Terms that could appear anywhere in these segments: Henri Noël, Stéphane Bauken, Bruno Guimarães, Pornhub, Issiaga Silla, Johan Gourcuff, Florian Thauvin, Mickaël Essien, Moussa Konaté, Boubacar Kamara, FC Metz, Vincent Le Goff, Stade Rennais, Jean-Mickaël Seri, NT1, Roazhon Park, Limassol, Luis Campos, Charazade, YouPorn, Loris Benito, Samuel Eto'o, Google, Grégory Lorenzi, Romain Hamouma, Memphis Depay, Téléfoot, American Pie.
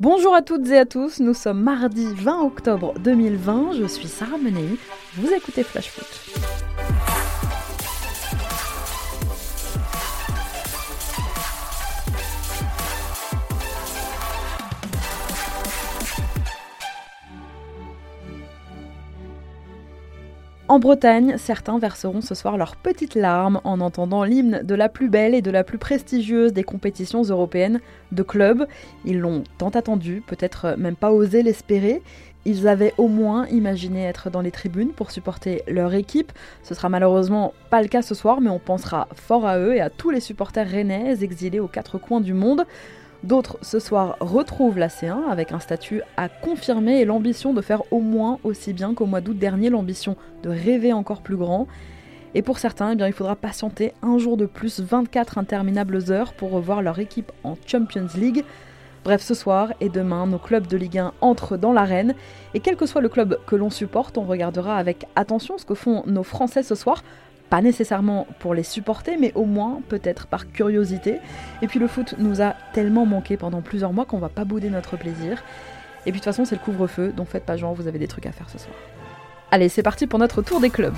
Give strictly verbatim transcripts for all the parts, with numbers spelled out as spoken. Bonjour à toutes et à tous, nous sommes mardi vingt octobre deux mille vingt, je suis Sarah Mené, vous écoutez Flash Foot. En Bretagne, certains verseront ce soir leurs petites larmes en entendant l'hymne de la plus belle et de la plus prestigieuse des compétitions européennes de clubs. Ils l'ont tant attendu, peut-être même pas osé l'espérer. Ils avaient au moins imaginé être dans les tribunes pour supporter leur équipe. Ce sera malheureusement pas le cas ce soir, mais on pensera fort à eux et à tous les supporters rennais exilés aux quatre coins du monde. D'autres, ce soir, retrouvent la C un avec un statut à confirmer et l'ambition de faire au moins aussi bien qu'au mois d'août dernier, l'ambition de rêver encore plus grand. Et pour certains, eh bien, il faudra patienter un jour de plus, vingt-quatre interminables heures pour revoir leur équipe en Champions League. Bref, ce soir et demain, nos clubs de Ligue un entrent dans l'arène. Et quel que soit le club que l'on supporte, on regardera avec attention ce que font nos Français ce soir. Pas nécessairement pour les supporter, mais au moins peut-être par curiosité. Et puis le foot nous a tellement manqué pendant plusieurs mois qu'on va pas bouder notre plaisir. Et puis de toute façon, c'est le couvre-feu, donc faites pas genre, vous avez des trucs à faire ce soir. Allez, c'est parti pour notre tour des clubs.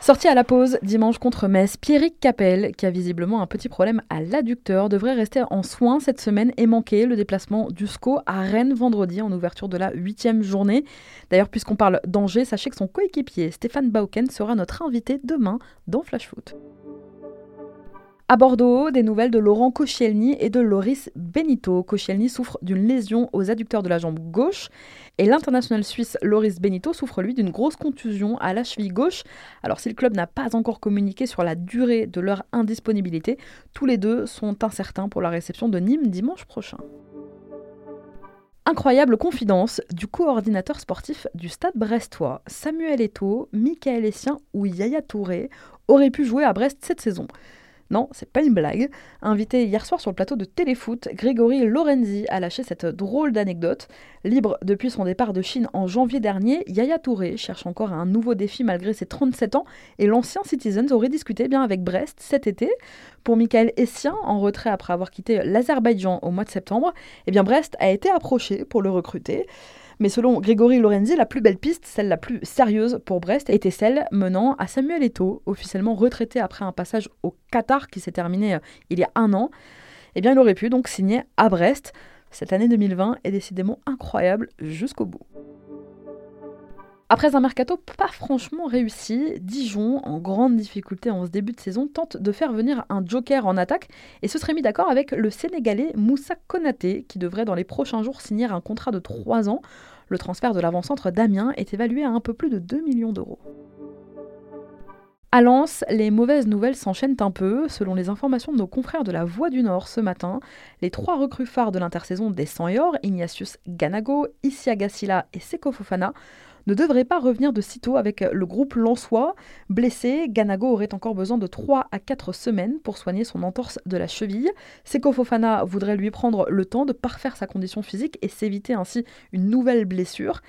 Sorti à la pause dimanche contre Metz, Pierrick Capel, qui a visiblement un petit problème à l'adducteur, devrait rester en soins cette semaine et manquer le déplacement du S C O à Rennes vendredi en ouverture de la huitième journée. D'ailleurs, puisqu'on parle d'Angers, sachez que son coéquipier Stéphane Bauken sera notre invité demain dans Flash Foot. À Bordeaux, des nouvelles de Laurent Kościelny et de Loris Benito. Kościelny souffre d'une lésion aux adducteurs de la jambe gauche et l'international suisse Loris Benito souffre lui d'une grosse contusion à la cheville gauche. Alors si le club n'a pas encore communiqué sur la durée de leur indisponibilité, tous les deux sont incertains pour la réception de Nîmes dimanche prochain. Incroyable confidence du coordinateur sportif du Stade brestois. Samuel Eto'o, Mickaël Essien ou Yaya Touré auraient pu jouer à Brest cette saison. Non, c'est pas une blague. Invité hier soir sur le plateau de Téléfoot, Grégory Lorenzi a lâché cette drôle d'anecdote. Libre depuis son départ de Chine en janvier dernier, Yaya Touré cherche encore un nouveau défi malgré ses trente-sept ans et l'ancien Citizens aurait discuté bien avec Brest cet été. Pour Mickaël Essien, en retrait après avoir quitté l'Azerbaïdjan au mois de septembre, eh bien Brest a été approché pour le recruter. Mais selon Grégory Lorenzi, la plus belle piste, celle la plus sérieuse pour Brest, était celle menant à Samuel Eto'o, officiellement retraité après un passage au Qatar qui s'est terminé il y a un an. Eh bien, il aurait pu donc signer à Brest. Cette année deux mille vingt est décidément incroyable jusqu'au bout. Après un mercato pas franchement réussi, Dijon, en grande difficulté en ce début de saison, tente de faire venir un joker en attaque et se serait mis d'accord avec le Sénégalais Moussa Konaté, qui devrait dans les prochains jours signer un contrat de trois ans. Le transfert de l'avant-centre d'Amiens est évalué à un peu plus de deux millions d'euros. À Lens, les mauvaises nouvelles s'enchaînent un peu. Selon les informations de nos confrères de la Voix du Nord ce matin, les trois recrues phares de l'intersaison des cent et or, Ignatius Ganago, Issiaga Silla et Seko Fofana, ne devraient pas revenir de sitôt avec le groupe lensois. Blessé, Ganago aurait encore besoin de trois à quatre semaines pour soigner son entorse de la cheville. Seko Fofana voudrait lui prendre le temps de parfaire sa condition physique et s'éviter ainsi une nouvelle blessure.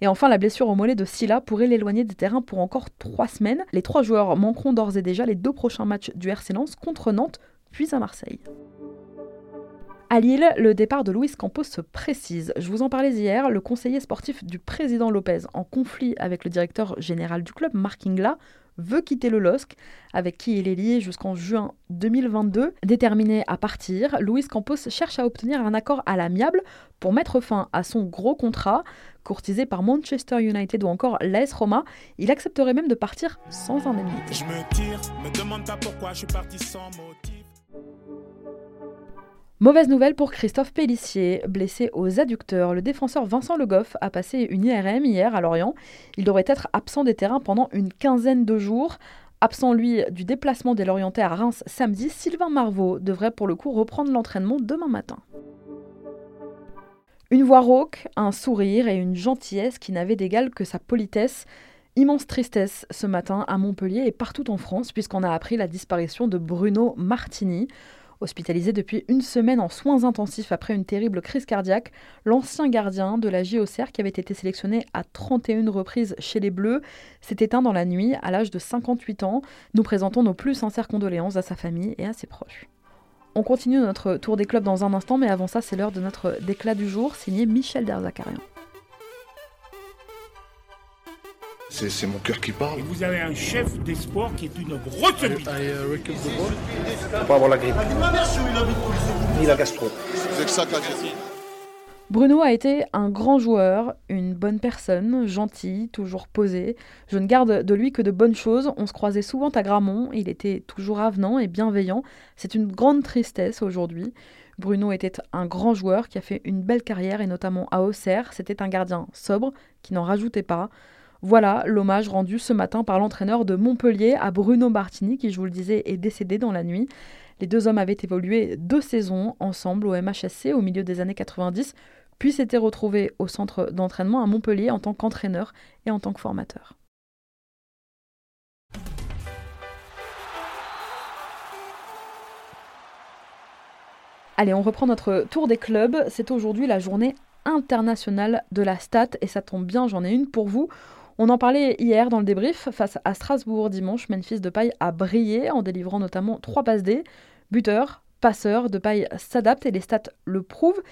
Et enfin, la blessure au mollet de Silla pourrait l'éloigner des terrains pour encore trois semaines. Les trois joueurs manqueront d'ores et déjà les deux prochains matchs du R C Lens contre Nantes, puis à Marseille. À Lille, le départ de Luis Campos se précise. Je vous en parlais hier, le conseiller sportif du président Lopez, en conflit avec le directeur général du club, Mark Ingla, veut quitter le L O S C, avec qui il est lié jusqu'en juin deux mille vingt-deux. Déterminé à partir, Luis Campos cherche à obtenir un accord à l'amiable pour mettre fin à son gros contrat, courtisé par Manchester United ou encore l'A S Roma. Il accepterait même de partir sans indemnité. Je me tire, me demande pas pourquoi je suis parti sans motif. Mauvaise nouvelle pour Christophe Pélissier, blessé aux adducteurs. Le défenseur Vincent Le Goff a passé une I R M hier à Lorient. Il devrait être absent des terrains pendant une quinzaine de jours. Absent, lui, du déplacement des Lorientais à Reims samedi, Sylvain Marvaux devrait pour le coup reprendre l'entraînement demain matin. Une voix rauque, un sourire et une gentillesse qui n'avaient d'égal que sa politesse. Immense tristesse ce matin à Montpellier et partout en France puisqu'on a appris la disparition de Bruno Martini. Hospitalisé depuis une semaine en soins intensifs après une terrible crise cardiaque, l'ancien gardien de la J O C R, qui avait été sélectionné à trente et une reprises chez les Bleus, s'est éteint dans la nuit à l'âge de cinquante-huit ans. Nous présentons nos plus sincères condoléances à sa famille et à ses proches. On continue notre tour des clubs dans un instant, mais avant ça, c'est l'heure de notre déclat du jour, signé Michel Derzacarien. C'est, c'est mon cœur qui parle. Et vous avez un chef d'espoir qui est une grosse bite. Il faut pas avoir la grippe. Ni la gastro. C'est que ça qu'a dit. Bruno a été un grand joueur, une bonne personne, gentil, toujours posé. Je ne garde de lui que de bonnes choses. On se croisait souvent à Grammont, il était toujours avenant et bienveillant. C'est une grande tristesse aujourd'hui. Bruno était un grand joueur qui a fait une belle carrière et notamment à Auxerre. C'était un gardien sobre qui n'en rajoutait pas. Voilà l'hommage rendu ce matin par l'entraîneur de Montpellier à Bruno Martini, qui, je vous le disais, est décédé dans la nuit. Les deux hommes avaient évolué deux saisons ensemble au M H S C au milieu des années quatre-vingt-dix, puis s'étaient retrouvés au centre d'entraînement à Montpellier en tant qu'entraîneur et en tant que formateur. Allez, on reprend notre tour des clubs. C'est aujourd'hui la journée internationale de la stat et ça tombe bien, j'en ai une pour vous. On en parlait hier dans le débrief, face à Strasbourg dimanche, Memphis Depay a brillé en délivrant notamment trois passes D. Buteur, passeur, Depay s'adapte et les stats le prouvent.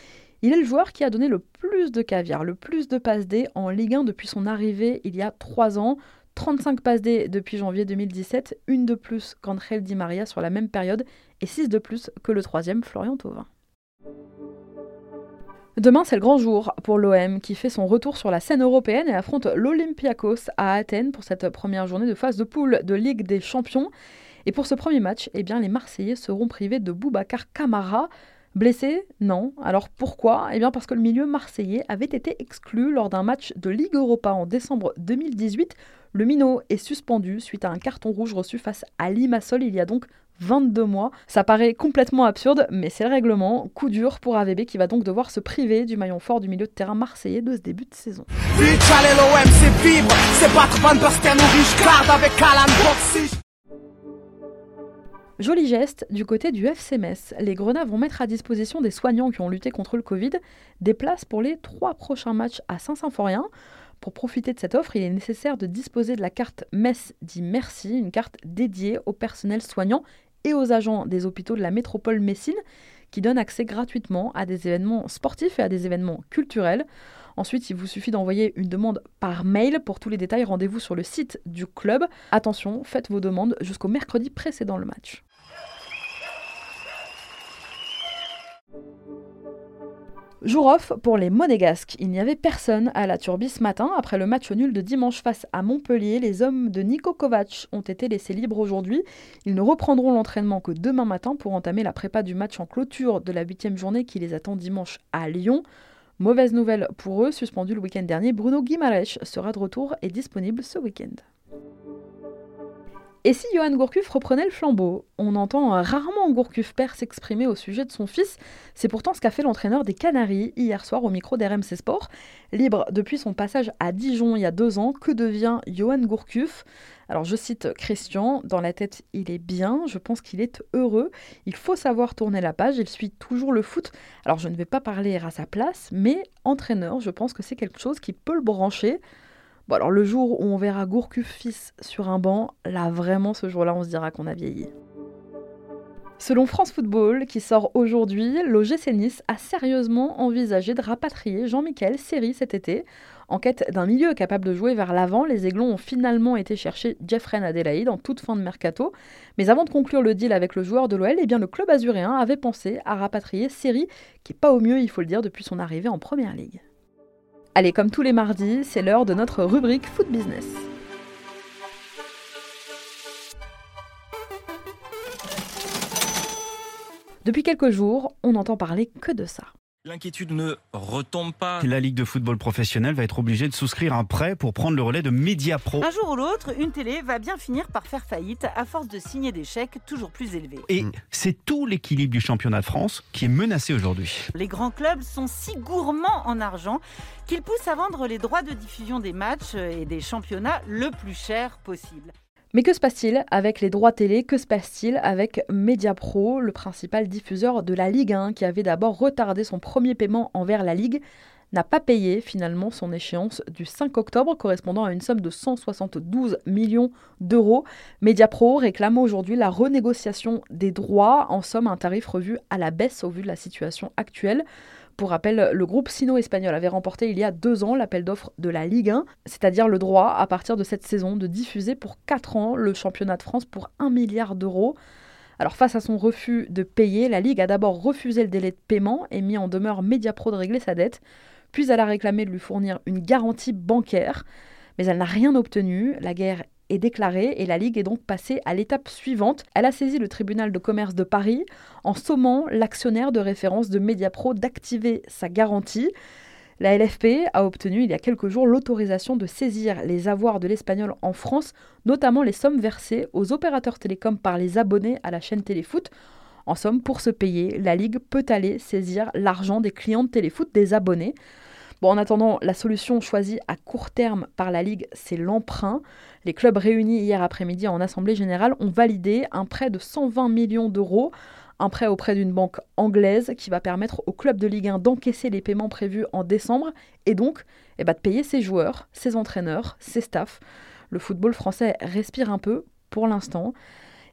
Il est le joueur qui a donné le plus de caviar, le plus de passes D en Ligue un depuis son arrivée il y a trois ans. trente-cinq passes D depuis janvier deux mille dix-sept, une de plus qu'Angel Di Maria sur la même période et six de plus que le troisième Florian Thauvin. Demain, c'est le grand jour pour l'O M qui fait son retour sur la scène européenne et affronte l'Olympiakos à Athènes pour cette première journée de phase de poule de Ligue des Champions. Et pour ce premier match, eh bien, les Marseillais seront privés de Boubacar Kamara. Blessé ? Non. Alors pourquoi ? Eh bien parce que le milieu marseillais avait été exclu lors d'un match de Ligue Europa en décembre deux mille dix-huit. Le minot est suspendu suite à un carton rouge reçu face à Limassol il y a donc vingt-deux mois. Ça paraît complètement absurde, mais c'est le règlement. Coup dur pour A V B qui va donc devoir se priver du maillon fort du milieu de terrain marseillais de ce début de saison. Joli geste du côté du F C Metz. Les Grenats vont mettre à disposition des soignants qui ont lutté contre le Covid des places pour les trois prochains matchs à Saint-Symphorien. Pour profiter de cette offre, il est nécessaire de disposer de la carte Metz dit Merci, une carte dédiée au personnel soignant et aux agents des hôpitaux de la métropole messine qui donne accès gratuitement à des événements sportifs et à des événements culturels. Ensuite, il vous suffit d'envoyer une demande par mail. Pour tous les détails, rendez-vous sur le site du club. Attention, faites vos demandes jusqu'au mercredi précédent le match. Jour off pour les Monégasques. Il n'y avait personne à la Turbie ce matin. Après le match nul de dimanche face à Montpellier, les hommes de Niko Kovac ont été laissés libres aujourd'hui. Ils ne reprendront l'entraînement que demain matin pour entamer la prépa du match en clôture de la huitième journée qui les attend dimanche à Lyon. Mauvaise nouvelle pour eux, suspendu le week-end dernier, Bruno Guimarães sera de retour et disponible ce week-end. Et si Johan Gourcuff reprenait le flambeau ? On entend rarement Gourcuff père s'exprimer au sujet de son fils. C'est pourtant ce qu'a fait l'entraîneur des Canaries hier soir au micro d'R M C Sport. Libre depuis son passage à Dijon il y a deux ans, que devient Johan Gourcuff ? Alors je cite Christian, dans la tête il est bien, je pense qu'il est heureux. Il faut savoir tourner la page, il suit toujours le foot. Alors je ne vais pas parler à sa place, mais entraîneur, je pense que c'est quelque chose qui peut le brancher. Bon alors le jour où on verra Gourcuff fils sur un banc, là vraiment ce jour-là on se dira qu'on a vieilli. Selon France Football, qui sort aujourd'hui, l'O G C Nice a sérieusement envisagé de rapatrier Jean-Mickaël Seri cet été. En quête d'un milieu capable de jouer vers l'avant, les Aiglons ont finalement été chercher Jeffrey Adélaïde en toute fin de mercato. Mais avant de conclure le deal avec le joueur de l'O L, eh bien le club azuréen avait pensé à rapatrier Seri, qui n'est pas au mieux, il faut le dire, depuis son arrivée en Première Ligue. Allez, comme tous les mardis, c'est l'heure de notre rubrique Foot Business. Depuis quelques jours, on n'entend parler que de ça. L'inquiétude ne retombe pas. La Ligue de football professionnelle va être obligée de souscrire un prêt pour prendre le relais de Mediapro. Un jour ou l'autre, une télé va bien finir par faire faillite à force de signer des chèques toujours plus élevés. Et c'est tout l'équilibre du championnat de France qui est menacé aujourd'hui. Les grands clubs sont si gourmands en argent qu'ils poussent à vendre les droits de diffusion des matchs et des championnats le plus cher possible. Mais que se passe-t-il avec les droits télé? Que se passe-t-il avec Mediapro, le principal diffuseur de la Ligue un, qui avait d'abord retardé son premier paiement envers la Ligue, n'a pas payé finalement son échéance du cinq octobre, correspondant à une somme de cent soixante-douze millions d'euros. Mediapro réclame aujourd'hui la renégociation des droits, en somme un tarif revu à la baisse au vu de la situation actuelle. Pour rappel, le groupe sino-espagnol avait remporté il y a deux ans l'appel d'offres de la Ligue un, c'est-à-dire le droit, à partir de cette saison, de diffuser pour quatre ans le championnat de France pour un milliard d'euros. Alors face à son refus de payer, la Ligue a d'abord refusé le délai de paiement et mis en demeure Mediapro de régler sa dette, puis elle a réclamé de lui fournir une garantie bancaire, mais elle n'a rien obtenu, la guerre est déclarée et la Ligue est donc passée à l'étape suivante. Elle a saisi le tribunal de commerce de Paris en sommant l'actionnaire de référence de Mediapro d'activer sa garantie. La L F P a obtenu il y a quelques jours l'autorisation de saisir les avoirs de l'Espagnol en France, notamment les sommes versées aux opérateurs télécoms par les abonnés à la chaîne Téléfoot. En somme, pour se payer, la Ligue peut aller saisir l'argent des clients de Téléfoot, des abonnés. Bon, en attendant, la solution choisie à court terme par la Ligue, c'est l'emprunt. Les clubs réunis hier après-midi en Assemblée Générale ont validé un prêt de cent vingt millions d'euros, un prêt auprès d'une banque anglaise qui va permettre aux clubs de Ligue un d'encaisser les paiements prévus en décembre et donc eh ben, de payer ses joueurs, ses entraîneurs, ses staffs. Le football français respire un peu pour l'instant.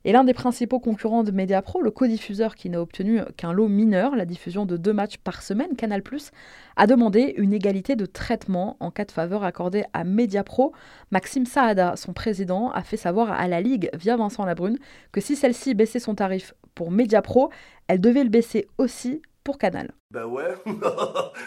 Et l'un des principaux concurrents de Mediapro, le codiffuseur qui n'a obtenu qu'un lot mineur, la diffusion de deux matchs par semaine, Canal plus, a demandé une égalité de traitement en cas de faveur accordée à Mediapro. Maxime Saada, son président, a fait savoir à la Ligue, via Vincent Labrune, que si celle-ci baissait son tarif pour Mediapro, elle devait le baisser aussi pour Canal. Ben ouais,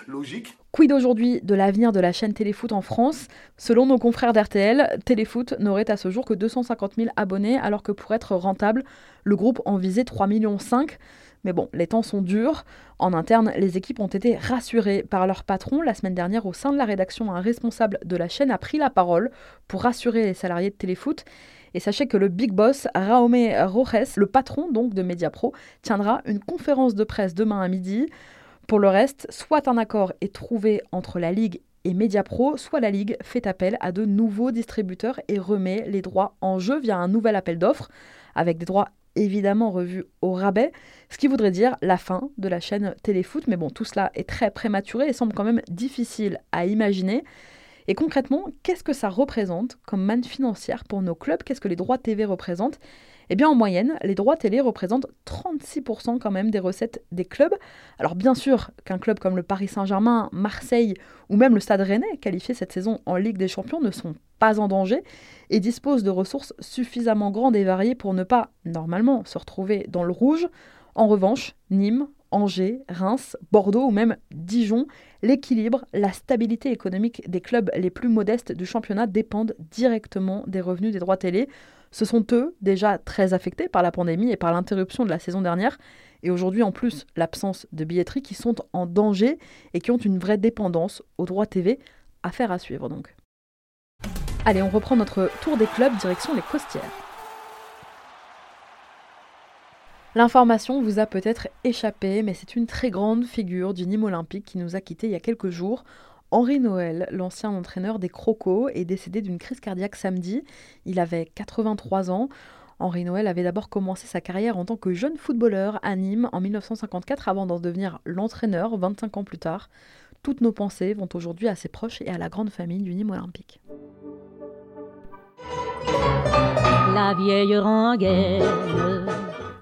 logique. Quid aujourd'hui de l'avenir de la chaîne Téléfoot en France? Selon nos confrères d'R T L, Téléfoot n'aurait à ce jour que deux cent cinquante mille abonnés, alors que pour être rentable, le groupe en visait trois virgule cinq millions. Mais bon, les temps sont durs. En interne, les équipes ont été rassurées par leur patron. La semaine dernière, au sein de la rédaction, un responsable de la chaîne a pris la parole pour rassurer les salariés de Téléfoot. Et sachez que le big boss, Raomé Rojas, le patron donc de Mediapro, tiendra une conférence de presse demain à midi. Pour le reste, soit un accord est trouvé entre la Ligue et Mediapro, soit la Ligue fait appel à de nouveaux distributeurs et remet les droits en jeu via un nouvel appel d'offres, avec des droits évidemment revus au rabais, ce qui voudrait dire la fin de la chaîne Téléfoot. Mais bon, tout cela est très prématuré et semble quand même difficile à imaginer. Et concrètement, qu'est-ce que ça représente comme manne financière pour nos clubs? Qu'est-ce que les droits T V représentent? Eh bien, en moyenne, les droits télé représentent trente-six pour cent quand même des recettes des clubs. Alors bien sûr qu'un club comme le Paris Saint-Germain, Marseille ou même le Stade Rennais, qualifié cette saison en Ligue des Champions, ne sont pas en danger et disposent de ressources suffisamment grandes et variées pour ne pas, normalement, se retrouver dans le rouge. En revanche, Nîmes, Angers, Reims, Bordeaux ou même Dijon, l'équilibre, la stabilité économique des clubs les plus modestes du championnat dépendent directement des revenus des droits télé. Ce sont eux déjà très affectés par la pandémie et par l'interruption de la saison dernière, et aujourd'hui en plus l'absence de billetterie, qui sont en danger et qui ont une vraie dépendance aux droits T V. Affaire à suivre donc. Allez, on reprend notre tour des clubs, direction les Costières. L'information vous a peut-être échappé, mais c'est une très grande figure du Nîmes Olympique qui nous a quittés il y a quelques jours. Henri Noël, l'ancien entraîneur des Crocos, est décédé d'une crise cardiaque samedi. Il avait quatre-vingt-trois ans. Henri Noël avait d'abord commencé sa carrière en tant que jeune footballeur à Nîmes en dix-neuf cent cinquante-quatre avant d'en devenir l'entraîneur vingt-cinq ans plus tard. Toutes nos pensées vont aujourd'hui à ses proches et à la grande famille du Nîmes Olympique. La vieille rengaine.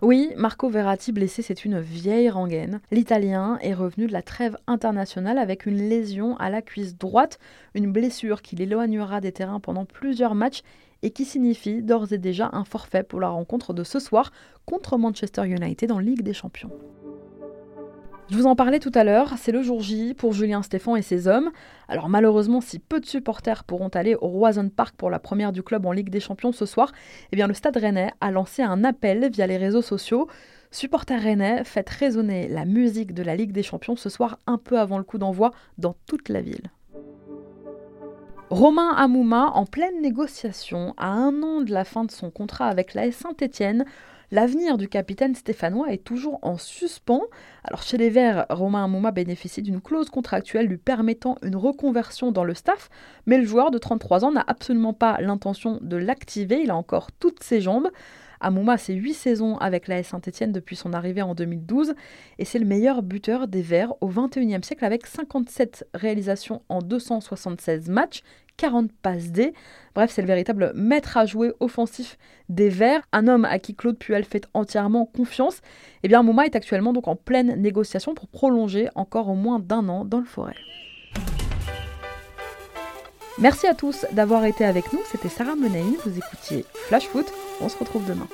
Oui, Marco Verratti blessé, c'est une vieille rengaine. L'Italien est revenu de la trêve internationale avec une lésion à la cuisse droite, une blessure qui l'éloignera des terrains pendant plusieurs matchs et qui signifie d'ores et déjà un forfait pour la rencontre de ce soir contre Manchester United en Ligue des Champions. Je vous en parlais tout à l'heure, c'est le jour J pour Julien Stéphan et ses hommes. Alors malheureusement, si peu de supporters pourront aller au Roazhon Park pour la première du club en Ligue des Champions ce soir, eh bien le Stade Rennais a lancé un appel via les réseaux sociaux. Supporters rennais, faites résonner la musique de la Ligue des Champions ce soir un peu avant le coup d'envoi dans toute la ville. Romain Hamouma, en pleine négociation, à un an de la fin de son contrat avec l'A S Saint-Étienne, L'avenir du capitaine stéphanois est toujours en suspens. Alors chez les Verts, Romain Hamouma bénéficie d'une clause contractuelle lui permettant une reconversion dans le staff, mais le joueur de trente-trois ans n'a absolument pas l'intention de l'activer, il a encore toutes ses jambes. Hamouma, c'est huit saisons avec l'A S Saint-Etienne depuis son arrivée en deux mille douze et c'est le meilleur buteur des Verts au vingt et unième siècle avec cinquante-sept réalisations en deux cent soixante-seize matchs, quarante passes D. Bref, c'est le véritable maître à jouer offensif des Verts, un homme à qui Claude Puel fait entièrement confiance. Eh bien, Hamouma est actuellement donc en pleine négociation pour prolonger encore au moins d'un an dans le Forêt. Merci à tous d'avoir été avec nous, c'était Sarah Mené, vous écoutiez Flash Foot, on se retrouve demain.